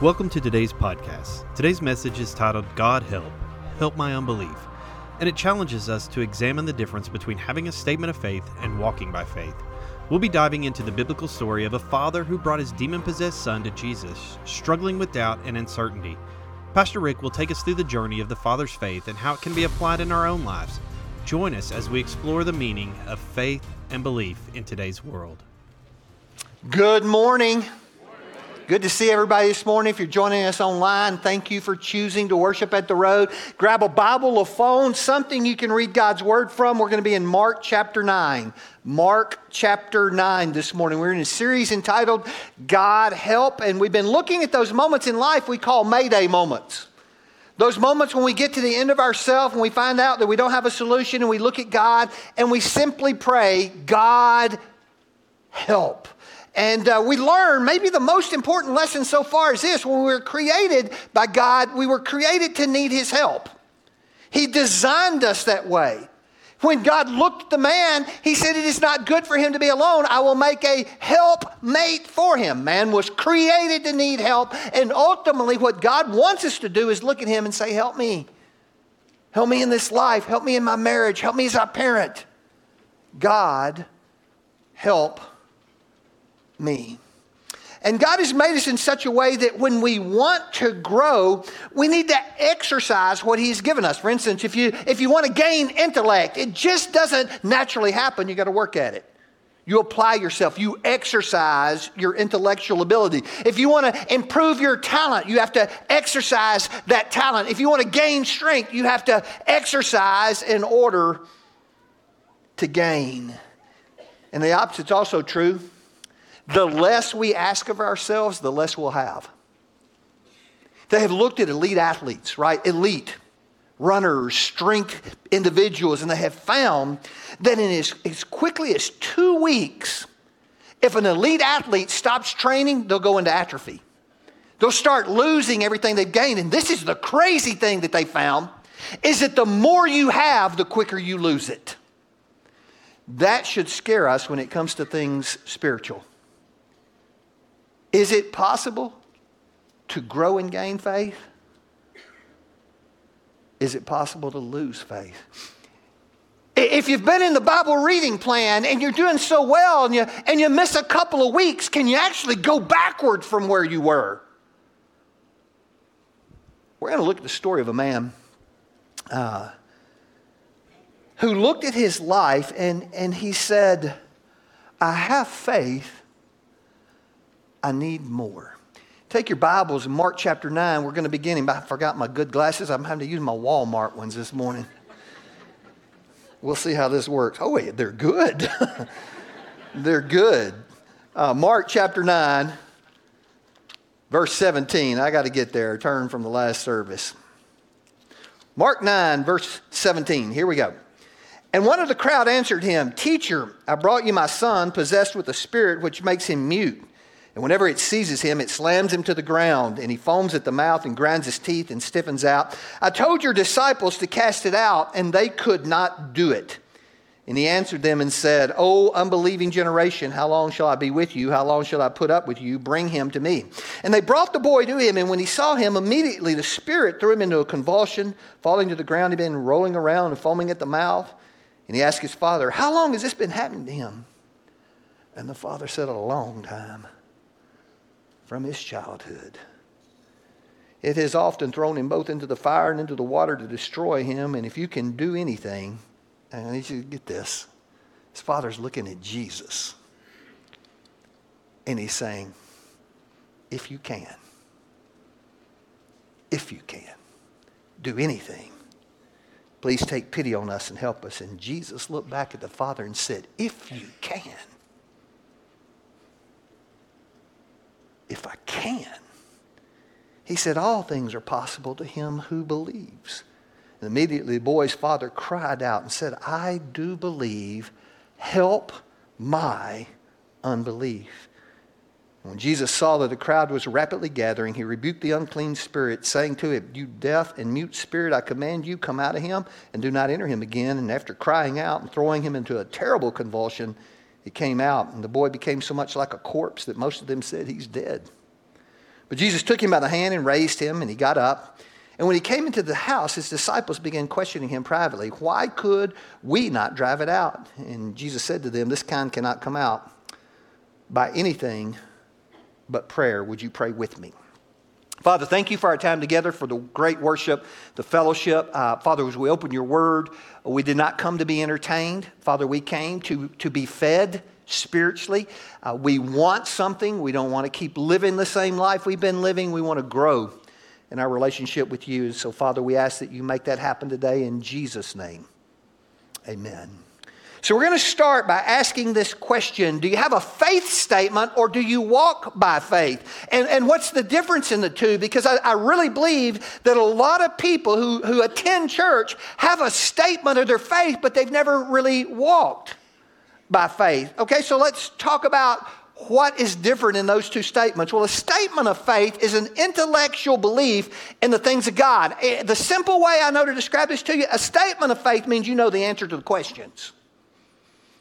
Welcome to today's podcast. Today's message is titled, God Help, Help My Unbelief, and it challenges us to examine the difference between having a statement of faith and walking by faith. We'll be diving into the biblical story of a father who brought his demon-possessed son to Jesus, struggling with doubt and uncertainty. Pastor Rick will take us through the journey of the father's faith and how it can be applied in our own lives. Join us as we explore the meaning of faith and belief in today's world. Good morning. Good to see everybody this morning. If you're joining us online, thank you for choosing to worship at The Road. Grab a Bible, a phone, something you can read God's Word from. We're going to be in Mark chapter 9. Mark chapter 9 this morning. We're in a series entitled, God Help. And we've been looking at those moments in life we call Mayday moments. Those moments when we get to the end of ourselves and we find out that we don't have a solution and we look at God and we simply pray, God help. And we learn maybe the most important lesson so far is this. When we were created by God, we were created to need His help. He designed us that way. When God looked at the man, He said, it is not good for him to be alone. I will make a helpmate for him. Man was created to need help. And ultimately what God wants us to do is look at him and say, help me. Help me in this life. Help me in my marriage. Help me as a parent. God, help me. And God has made us in such a way that when we want to grow, we need to exercise what He's given us. For instance, if you want to gain intellect, it just doesn't naturally happen. You got to work at it. You apply yourself. You exercise your intellectual ability. If you want to improve your talent, you have to exercise that talent. If you want to gain strength, you have to exercise in order to gain. And the opposite's also true. The less we ask of ourselves, the less we'll have. They have looked at elite athletes, right? Elite runners, strength individuals, and they have found that in as quickly as 2 weeks, if an elite athlete stops training, they'll go into atrophy. They'll start losing everything they've gained. And this is the crazy thing that they found, is that the more you have, the quicker you lose it. That should scare us when it comes to things spiritual. Is it possible to grow and gain faith? Is it possible to lose faith? If you've been in the Bible reading plan and you're doing so well and you miss a couple of weeks, can you actually go backward from where you were? We're going to look at the story of a man who looked at his life and he said, I have faith. I need more. Take your Bibles in Mark chapter 9. We're going to begin. I forgot my good glasses. I'm having to use my Walmart ones this morning. We'll see how this works. Oh, wait, they're good. They're good. Mark chapter 9, verse 17. I got to get there. Turn from the last service. Mark 9, verse 17. Here we go. And one of the crowd answered him, Teacher, I brought you my son possessed with a spirit which makes him mute. And whenever it seizes him, it slams him to the ground, and he foams at the mouth and grinds his teeth and stiffens out. I told your disciples to cast it out, and they could not do it. And he answered them and said, O unbelieving generation, how long shall I be with you? How long shall I put up with you? Bring him to me. And they brought the boy to him, and when he saw him, immediately the spirit threw him into a convulsion. Falling to the ground, he'd been rolling around and foaming at the mouth. And he asked his father, How long has this been happening to him? And the father said, A long time. From his childhood. It has often thrown him both into the fire and into the water to destroy him. And if you can do anything, and I need you to get this, his father's looking at Jesus. And he's saying, if you can, do anything, please take pity on us and help us. And Jesus looked back at the father and said, if you can. If I can. He said, all things are possible to him who believes. And immediately the boy's father cried out and said, I do believe, help my unbelief. When Jesus saw that the crowd was rapidly gathering, he rebuked the unclean spirit, saying to it, You deaf and mute spirit, I command you, come out of him and do not enter him again. And after crying out and throwing him into a terrible convulsion, he came out, and the boy became so much like a corpse that most of them said he's dead. But Jesus took him by the hand and raised him, and he got up. And when he came into the house, his disciples began questioning him privately. Why could we not drive it out? And Jesus said to them, this kind cannot come out by anything but prayer. Would you pray with me? Father, thank you for our time together, for the great worship, the fellowship. Father, as we open your word, we did not come to be entertained. Father, we came to be fed spiritually. We want something. We don't want to keep living the same life we've been living. We want to grow in our relationship with you. So, Father, we ask that you make that happen today in Jesus' name. Amen. So we're going to start by asking this question. Do you have a faith statement or do you walk by faith? And what's the difference in the two? Because I really believe that a lot of people who attend church have a statement of their faith, but they've never really walked by faith. Okay, so let's talk about what is different in those two statements. Well, a statement of faith is an intellectual belief in the things of God. The simple way I know to describe this to you, a statement of faith means you know the answer to the questions.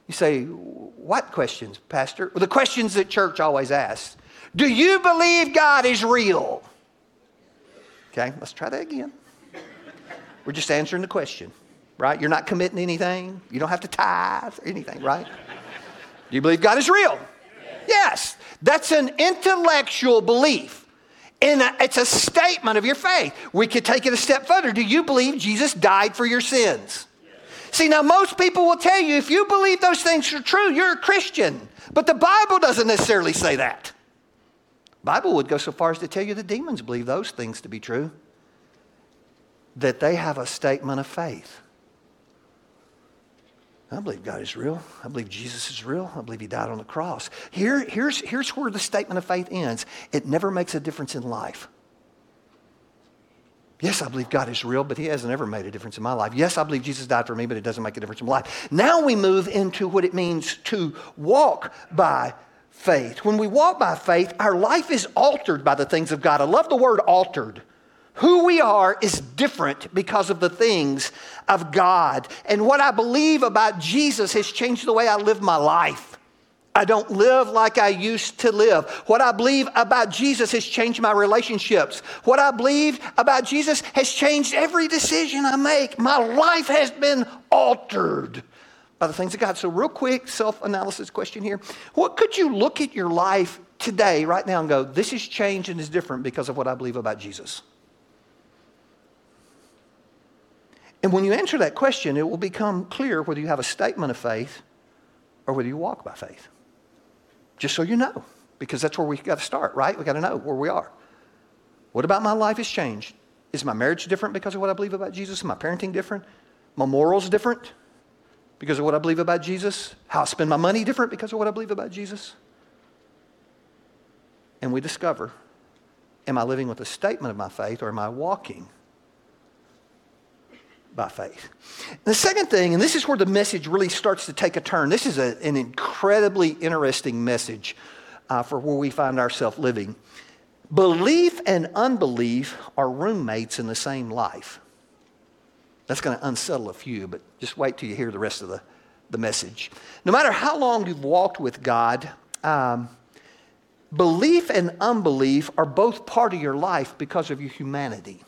You say, what questions, Pastor? Well, the questions that church always asks. Do you believe God is real? Okay, let's try that again. We're just answering the question, right? You're not committing anything. You don't have to tithe or anything, right? Do you believe God is real? Yes. That's an intellectual belief. And it's a statement of your faith. We could take it a step further. Do you believe Jesus died for your sins? See, now most people will tell you, if you believe those things are true, you're a Christian. But the Bible doesn't necessarily say that. The Bible would go so far as to tell you the demons believe those things to be true, that they have a statement of faith. I believe God is real. I believe Jesus is real. I believe he died on the cross. Here's where the statement of faith ends. It never makes a difference in life. Yes, I believe God is real, but he hasn't ever made a difference in my life. Yes, I believe Jesus died for me, but it doesn't make a difference in my life. Now we move into what it means to walk by faith. When we walk by faith, our life is altered by the things of God. I love the word altered. Who we are is different because of the things of God. And what I believe about Jesus has changed the way I live my life. I don't live like I used to live. What I believe about Jesus has changed my relationships. What I believe about Jesus has changed every decision I make. My life has been altered by the things of God. So real quick self-analysis question here. What could you look at your life today, right now, and go, this is changed and is different because of what I believe about Jesus? And when you answer that question, it will become clear whether you have a statement of faith or whether you walk by faith. Just so you know, because that's where we got to start, right? We got to know where we are. What about my life has changed? Is my marriage different because of what I believe about Jesus? Is my parenting different? My morals different because of what I believe about Jesus? How I spend my money different because of what I believe about Jesus? And we discover, am I living with a statement of my faith or am I walking by faith? The second thing, and this is where the message really starts to take a turn. This is an incredibly interesting message for where we find ourselves living. Belief and unbelief are roommates in the same life. That's going to unsettle a few, but just wait till you hear the rest of the message. No matter how long you've walked with God, belief and unbelief are both part of your life because of your humanity.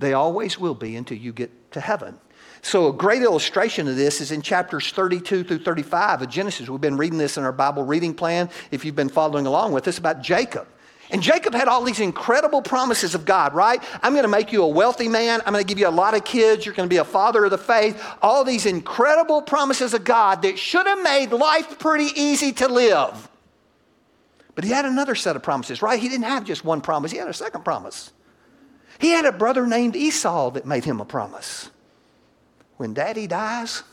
They always will be until you get to heaven. So a great illustration of this is in chapters 32 through 35 of Genesis. We've been reading this in our Bible reading plan, if you've been following along with us, about Jacob. And Jacob had all these incredible promises of God, right? I'm going to make you a wealthy man. I'm going to give you a lot of kids. You're going to be a father of the faith. All these incredible promises of God that should have made life pretty easy to live. But he had another set of promises, right? He didn't have just one promise. He had a second promise. He had a brother named Esau that made him a promise. When daddy dies,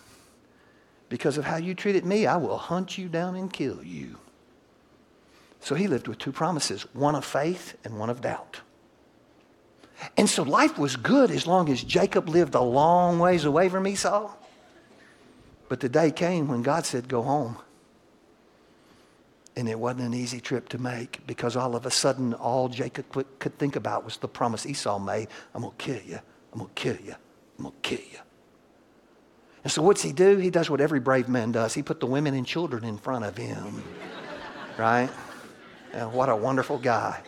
because of how you treated me, I will hunt you down and kill you. So he lived with two promises, one of faith and one of doubt. And so life was good as long as Jacob lived a long ways away from Esau. But the day came when God said, go home. And it wasn't an easy trip to make because all of a sudden, all Jacob could think about was the promise Esau made. I'm going to kill you. I'm going to kill you. I'm going to kill you. And so what's he do? He does what every brave man does. He put the women and children in front of him, right? And what a wonderful guy.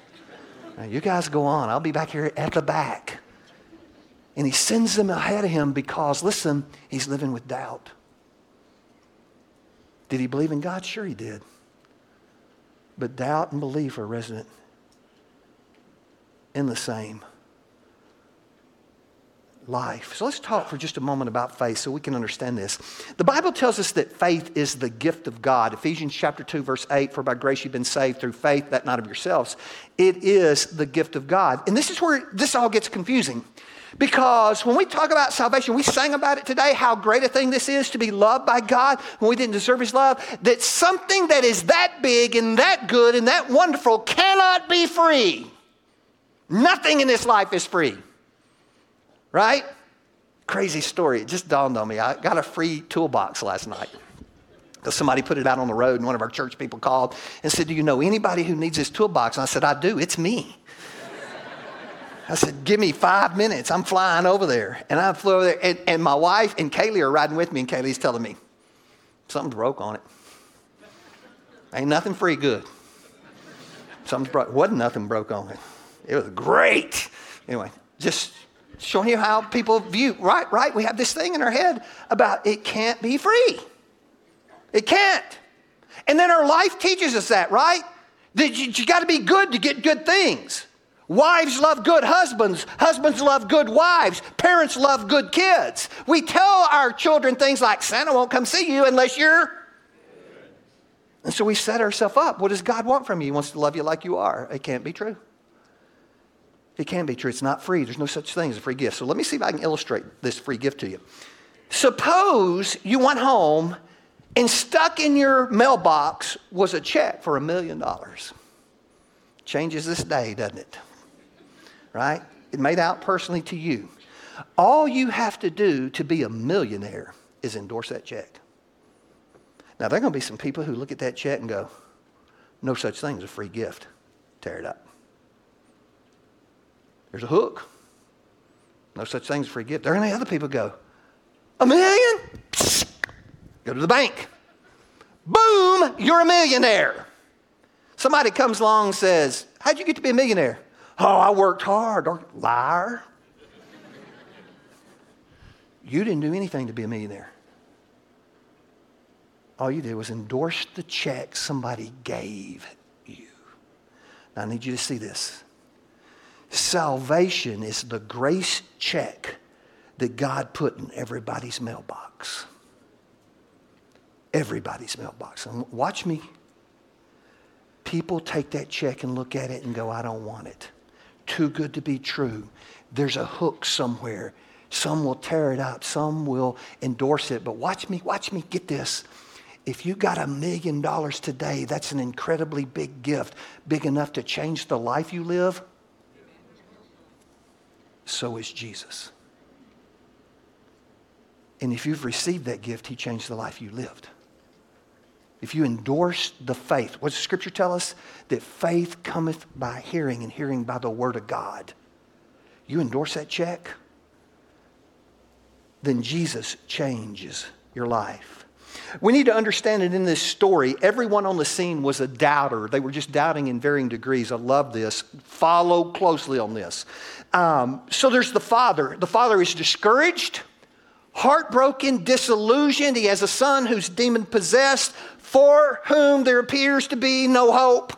Now, you guys go on. I'll be back here at the back. And he sends them ahead of him because, listen, he's living with doubt. Did he believe in God? Sure he did. But doubt and belief are resident in the same life. So let's talk for just a moment about faith so we can understand this. The Bible tells us that faith is the gift of God. Ephesians chapter 2, verse 8, for by grace you've been saved through faith, that not of yourselves. It is the gift of God. And this is where this all gets confusing. Because when we talk about salvation, we sang about it today, how great a thing this is to be loved by God when we didn't deserve his love. That something that is that big and that good and that wonderful cannot be free. Nothing in this life is free. Right? Crazy story. It just dawned on me. I got a free toolbox last night. Because somebody put it out on the road and one of our church people called and said, do you know anybody who needs this toolbox? And I said, I do. It's me. I said, give me 5 minutes. I'm flying over there. And I flew over there. And my wife and Kaylee are riding with me. And Kaylee's telling me, something's broke on it. Ain't nothing free good. Something's broke. Wasn't nothing broke on it. It was great. Anyway, just showing you how people view, right? We have this thing in our head about it can't be free. It can't. And then our life teaches us that, right? That you got to be good to get good things. Wives love good husbands. Husbands love good wives. Parents love good kids. We tell our children things like, Santa won't come see you unless you're... And so we set ourselves up. What does God want from you? He wants to love you like you are. It can't be true. It can be true. It's not free. There's no such thing as a free gift. So let me see if I can illustrate this free gift to you. Suppose you went home and stuck in your mailbox was a check for $1 million. Changes this day, doesn't it? Right? It made out personally to you. All you have to do to be a millionaire is endorse that check. Now, there are going to be some people who look at that check and go, no such thing as a free gift. Tear it up. There's a hook. No such thing as a free gift. There are going to be other people go, $1 million? Go to the bank. Boom, you're a millionaire. Somebody comes along and says, how'd you get to be a millionaire? Oh, I worked hard. Or, liar. You didn't do anything to be a millionaire. All you did was endorse the check somebody gave you. Now, I need you to see this. Salvation is the grace check that God put in everybody's mailbox. Everybody's mailbox. And watch me. People take that check and look at it and go, I don't want it. Too good to be true. There's a hook somewhere. Some will tear it up. Some will endorse it. But watch me, get this. If you got $1 million today, that's an incredibly big gift, big enough to change the life you live. So is Jesus. And if you've received that gift, he changed the life you lived. If you endorse the faith, what does Scripture tell us? That faith cometh by hearing, and hearing by the word of God. You endorse that check, then Jesus changes your life. We need to understand it in this story. Everyone on the scene was a doubter. They were just doubting in varying degrees. I love this. Follow closely on this. So there's the father. The father is discouraged, heartbroken, disillusioned. He has a son who's demon-possessed, for whom there appears to be no hope.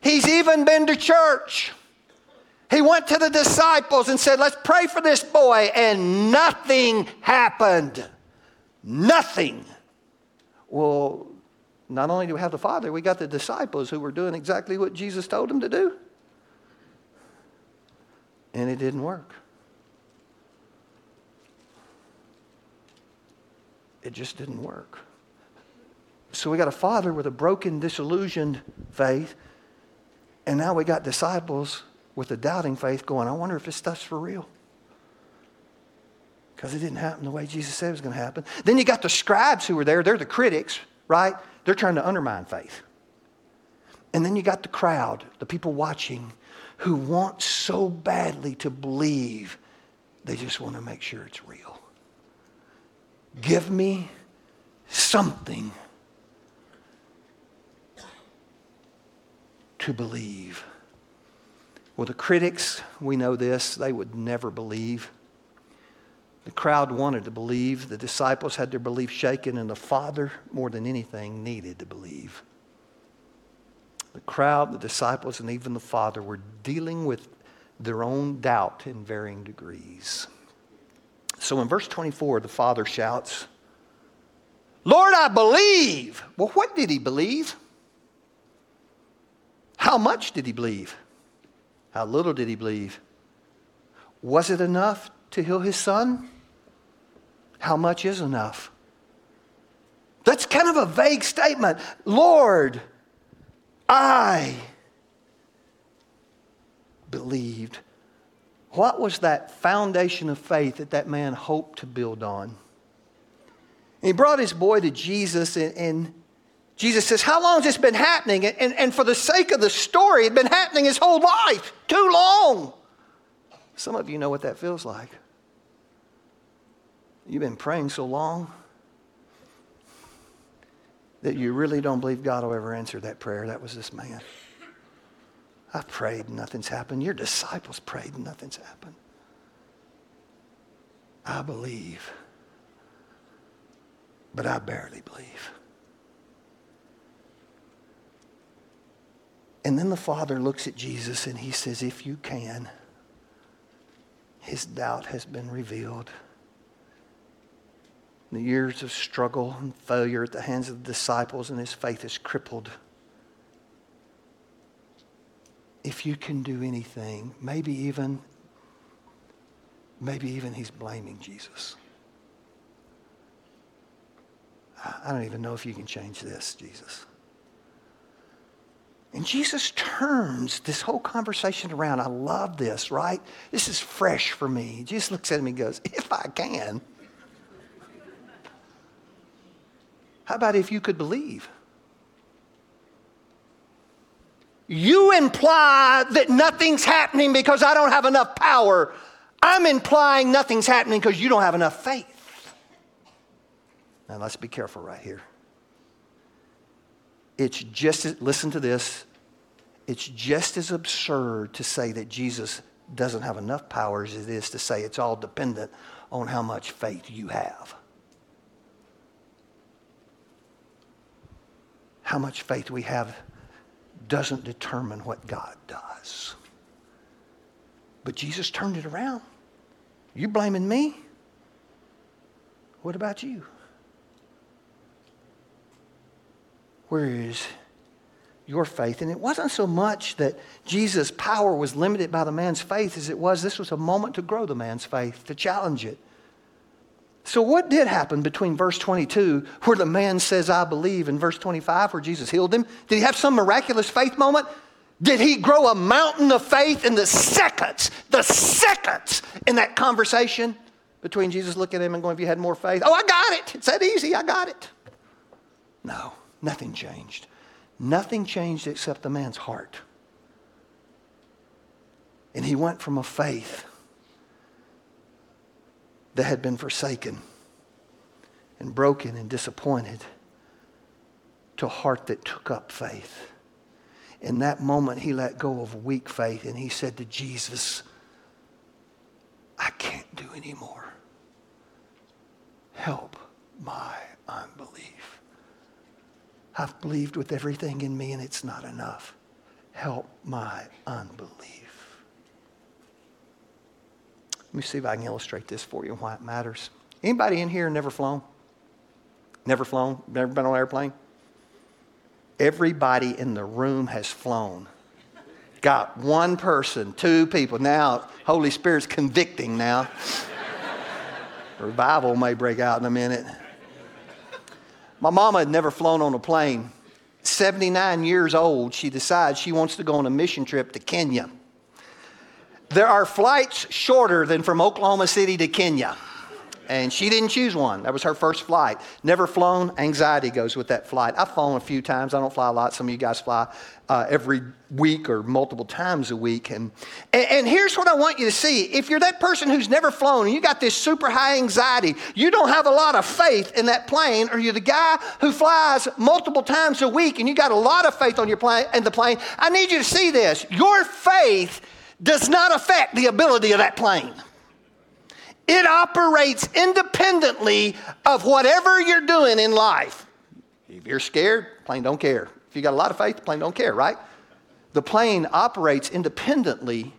He's even been to church. He went to the disciples and said, let's pray for this boy. And nothing happened. Nothing. Well, not only do we have the Father, we got the disciples who were doing exactly what Jesus told them to do. And it didn't work. It just didn't work. So we got a father with a broken, disillusioned faith. And now we got disciples with a doubting faith going, I wonder if this stuff's for real. Because it didn't happen the way Jesus said it was going to happen. Then you got the scribes who were there. They're the critics, right? They're trying to undermine faith. And then you got the crowd, the people watching, who want so badly to believe. They just want to make sure it's real. Give me something to believe. Well, the critics, we know this, they would never believe. The crowd wanted to believe. The disciples had their belief shaken, and the Father, more than anything, needed to believe. The crowd, the disciples, and even the Father were dealing with their own doubt in varying degrees. So in verse 24, the Father shouts, "Lord, I believe." Well, what did he believe? How much did he believe? How little did he believe? Was it enough to heal his son? How much is enough? That's kind of a vague statement. Lord, I believed. What was that foundation of faith that that man hoped to build on? And he brought his boy to Jesus, and Jesus says, how long has this been happening? And for the sake of the story, it had been happening his whole life. Too long. Some of you know what that feels like. You've been praying so long that you really don't believe God will ever answer that prayer. That was this man. I prayed and nothing's happened. Your disciples prayed and nothing's happened. I believe, but I barely believe. And then the Father looks at Jesus and he says, if you can, his doubt has been revealed. The years of struggle and failure at the hands of the disciples and his faith is crippled. If you can do anything, maybe even he's blaming Jesus. I don't even know if you can change this, Jesus. And Jesus turns this whole conversation around. I love this, right? This is fresh for me. Jesus looks at me and goes, if I can. How about if you could believe? You imply that nothing's happening because I don't have enough power. I'm implying nothing's happening because you don't have enough faith. Now let's be careful right here. It's just, listen to this, it's just as absurd to say that Jesus doesn't have enough power as it is to say it's all dependent on how much faith you have. How much faith we have doesn't determine what God does. But Jesus turned it around. You're blaming me? What about you? Where is your faith? And it wasn't so much that Jesus' power was limited by the man's faith as it was this was a moment to grow the man's faith, to challenge it. So what did happen between verse 22 where the man says, I believe, and verse 25 where Jesus healed him? Did he have some miraculous faith moment? Did he grow a mountain of faith in the seconds in that conversation between Jesus looking at him and going, if you had more faith, oh, I got it. It's that easy. I got it. No. Nothing changed. Nothing changed except the man's heart. And he went from a faith that had been forsaken and broken and disappointed to a heart that took up faith. In that moment, he let go of weak faith and he said to Jesus, I can't do anymore. Help my unbelief. I've believed with everything in me and it's not enough. Help my unbelief. Let me see if I can illustrate this for you and why it matters. Anybody in here never flown? Never flown? Never been on an airplane? Everybody in the room has flown. Got one person, two people. Now, Holy Spirit's convicting now. Revival may break out in a minute. My mama had never flown on a plane. 79 years old, she decides she wants to go on a mission trip to Kenya. There are flights shorter than from Oklahoma City to Kenya. And she didn't choose one. That was her first flight. Never flown. Anxiety goes with that flight. I've flown a few times. I don't fly a lot. Some of you guys fly every week or multiple times a week. And here's what I want you to see. If you're that person who's never flown and you got this super high anxiety, you don't have a lot of faith in that plane, or you're the guy who flies multiple times a week and you got a lot of faith on your plane, in the plane, I need you to see this. Your faith does not affect the ability of that plane. It operates independently of whatever you're doing in life. If you're scared, the plane don't care. If you got a lot of faith, the plane don't care, right? The plane operates independently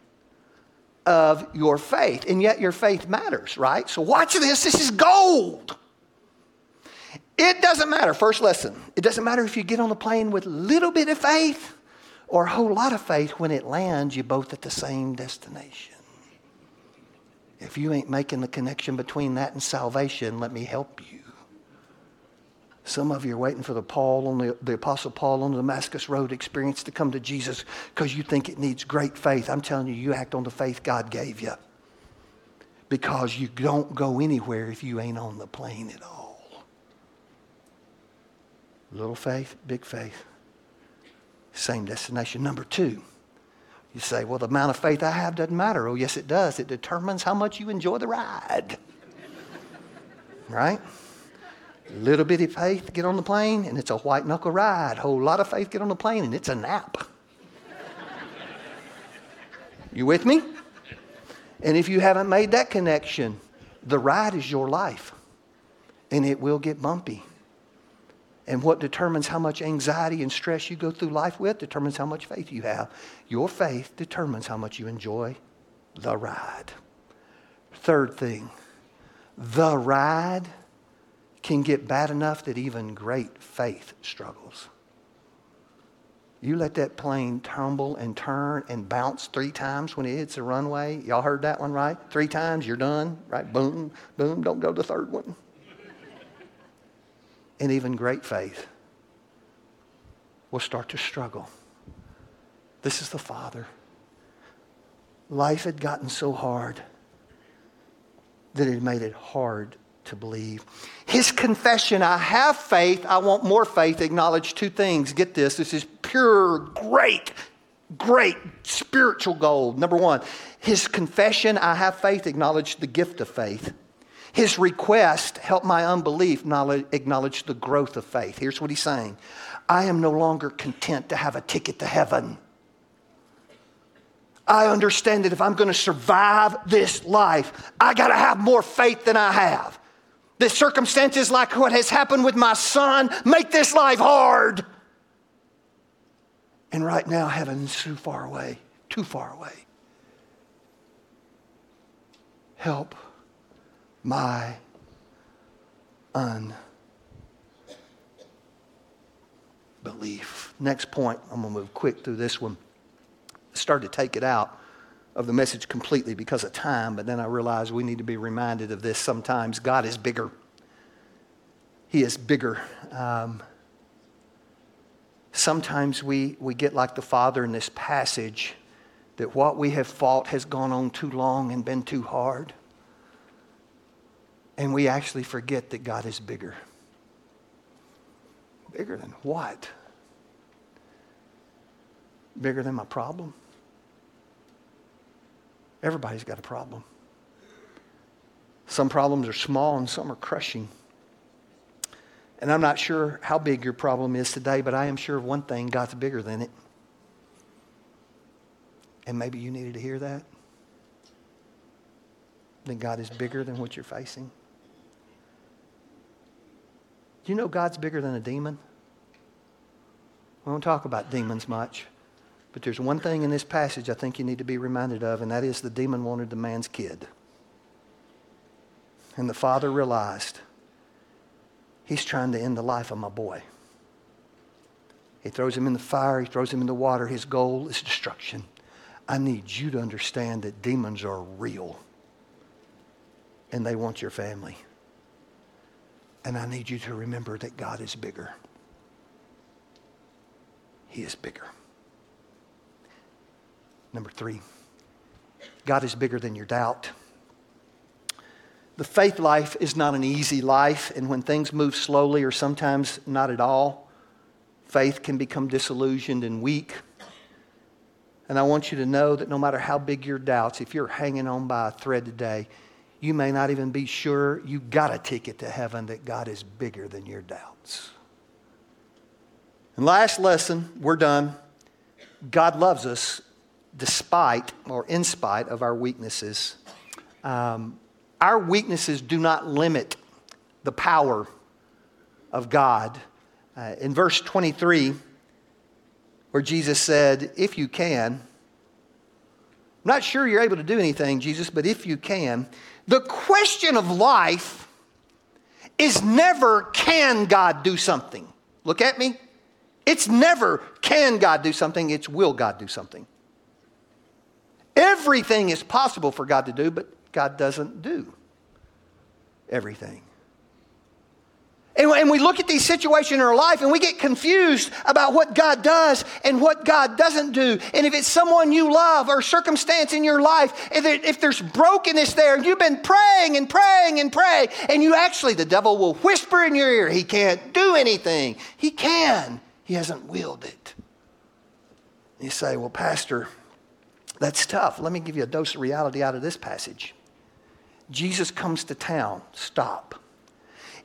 of your faith, and yet your faith matters, right? So watch this. This is gold. It doesn't matter. First lesson. It doesn't matter if you get on the plane with a little bit of faith or a whole lot of faith. When it lands, you're both at the same destination. If you ain't making the connection between that and salvation, let me help you. Some of you are waiting for the Apostle Paul on the Damascus Road experience to come to Jesus because you think it needs great faith. I'm telling you, you act on the faith God gave you, because you don't go anywhere if you ain't on the plane at all. Little faith, big faith, same destination. Number two. You say, well, the amount of faith I have doesn't matter. Oh, yes, it does. It determines how much you enjoy the ride. Right? Little bitty faith, get on the plane, and it's a white knuckle ride. Whole lot of faith, get on the plane, and it's a nap. You with me? And if you haven't made that connection, the ride is your life, and it will get bumpy. And what determines how much anxiety and stress you go through life with determines how much faith you have. Your faith determines how much you enjoy the ride. Third thing, the ride can get bad enough that even great faith struggles. You let that plane tumble and turn and bounce 3 times when it hits the runway. Y'all heard that one, right? 3 times, you're done, right? Boom, boom, don't go to the third one. And even great faith will start to struggle. This is the father. Life had gotten so hard that it made it hard to believe. His confession, I have faith, I want more faith, acknowledged 2 things. Get this. This is pure, great spiritual gold. Number one, his confession, I have faith, acknowledged the gift of faith. His request, help my unbelief, acknowledge the growth of faith. Here's what he's saying. I am no longer content to have a ticket to heaven. I understand that if I'm going to survive this life, I got to have more faith than I have. The circumstances like what has happened with my son make this life hard. And right now, heaven's too far away, Help my unbelief. Next point, I'm going to move quick through this one. I started to take it out of the message completely because of time, but then I realized we need to be reminded of this sometimes. God is bigger. He is bigger. Sometimes we get like the Father in this passage, that what we have fought has gone on too long and been too hard. And we actually forget that God is bigger. Bigger than what? Bigger than my problem? Everybody's got a problem. Some problems are small and some are crushing. And I'm not sure how big your problem is today, but I am sure of one thing: God's bigger than it. And maybe you needed to hear that. That God is bigger than what you're facing. You know God's bigger than a demon? We don't talk about demons much, but there's one thing in this passage I think you need to be reminded of, and that is the demon wanted the man's kid. And the father realized, he's trying to end the life of my boy. He throws him in the fire, he throws him in the water. His goal is destruction. I need you to understand that demons are real, and they want your family. And I need you to remember that God is bigger. He is bigger. Number 3, God is bigger than your doubt. The faith life is not an easy life, and when things move slowly or sometimes not at all, faith can become disillusioned and weak. And I want you to know that no matter how big your doubts, if you're hanging on by a thread today, you may not even be sure you got a ticket to heaven, that God is bigger than your doubts. And last lesson, we're done. God loves us despite or in spite of our weaknesses. Our weaknesses do not limit the power of God. In verse 23, where Jesus said, if you can, I'm not sure you're able to do anything, Jesus, but if you can. The question of life is never, can God do something? Look at me. It's never, can God do something? It's, will God do something? Everything is possible for God to do, but God doesn't do everything. And we look at these situations in our life and we get confused about what God does and what God doesn't do. And if it's someone you love or circumstance in your life, if there's brokenness there and you've been praying and praying and praying, and you actually, the devil will whisper in your ear, he can't do anything. He can. He hasn't willed it. You say, well, Pastor, that's tough. Let me give you a dose of reality out of this passage. Jesus comes to town. Stop.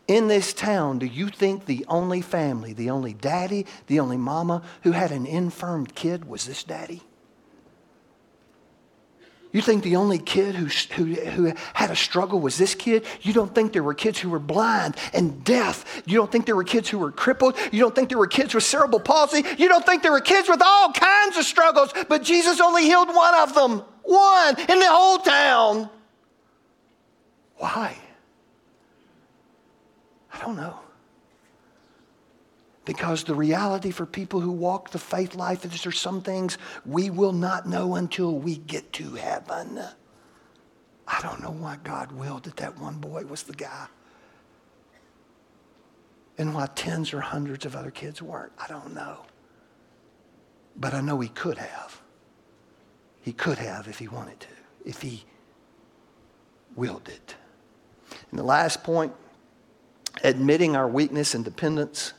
In this town, do you think the only family, the only daddy, the only mama who had an infirm kid was this daddy? You think the only kid who had a struggle was this kid? You don't think there were kids who were blind and deaf? You don't think there were kids who were crippled? You don't think there were kids with cerebral palsy? You don't think there were kids with all kinds of struggles? But Jesus only healed one of them. One in the whole town. Why? I don't know. Because the reality for people who walk the faith life is there's some things we will not know until we get to heaven. I don't know why God willed that that one boy was the guy. And why tens or hundreds of other kids weren't. I don't know. But I know he could have. He could have if he wanted to. If he willed it. And the last point, admitting our weakness and dependence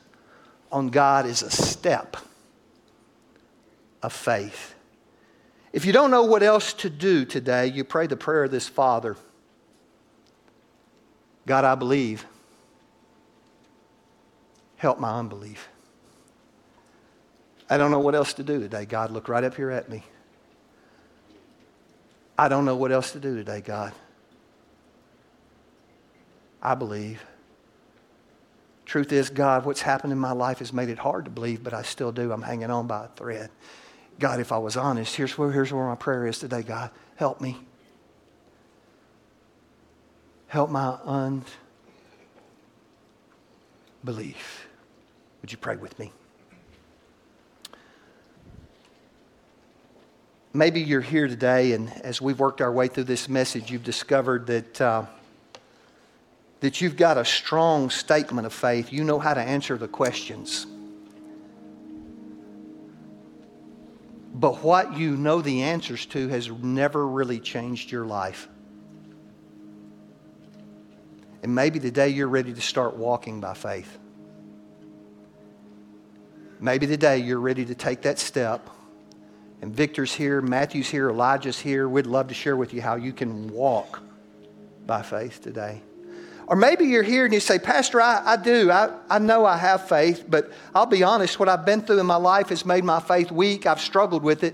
on God is a step of faith. If you don't know what else to do today, you pray the prayer of this Father. God, I believe. Help my unbelief. I don't know what else to do today. God, look right up here at me. I don't know what else to do today, God. I believe. Truth is, God, what's happened in my life has made it hard to believe, but I still do. I'm hanging on by a thread. God, if I was honest, here's where my prayer is today, God. Help me. Help my unbelief. Would you pray with me? Maybe you're here today, and as we've worked our way through this message, you've discovered that you've got a strong statement of faith. You know how to answer the questions. But what you know the answers to has never really changed your life. And maybe today you're ready to start walking by faith. Maybe today you're ready to take that step. And Victor's here, Matthew's here, Elijah's here. We'd love to share with you how you can walk by faith today. Or maybe you're here and you say, Pastor, I do. I know I have faith, but I'll be honest, what I've been through in my life has made my faith weak. I've struggled with it.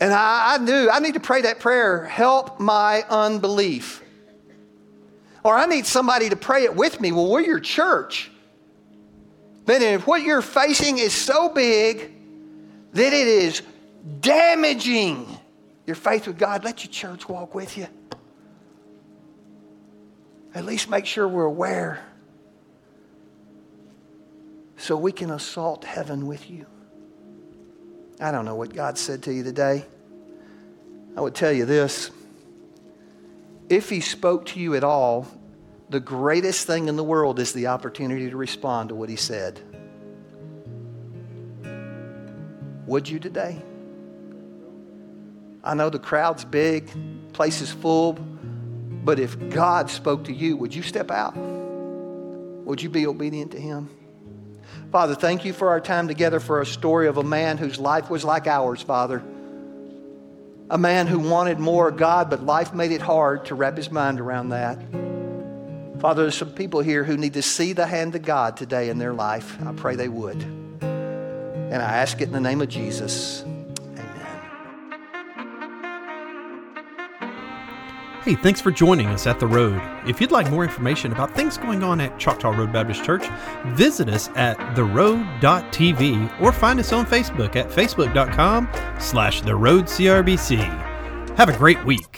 And I knew I need to pray that prayer, help my unbelief. Or I need somebody to pray it with me. Well, we're your church. But if what you're facing is so big that it is damaging your faith with God, let your church walk with you. At least make sure we're aware so we can assault heaven with you. I don't know what God said to you today. I would tell you this. If he spoke to you at all, the greatest thing in the world is the opportunity to respond to what he said. Would you today? I know the crowd's big, place is full. But if God spoke to you, would you step out? Would you be obedient to him? Father, thank you for our time together, for a story of a man whose life was like ours, Father. A man who wanted more of God, but life made it hard to wrap his mind around that. Father, there's some people here who need to see the hand of God today in their life. I pray they would. And I ask it in the name of Jesus. Hey, thanks for joining us at The Road. If you'd like more information about things going on at Choctaw Road Baptist Church, visit us at theroad.tv or find us on Facebook at facebook.com/theroadcrbc. Have a great week.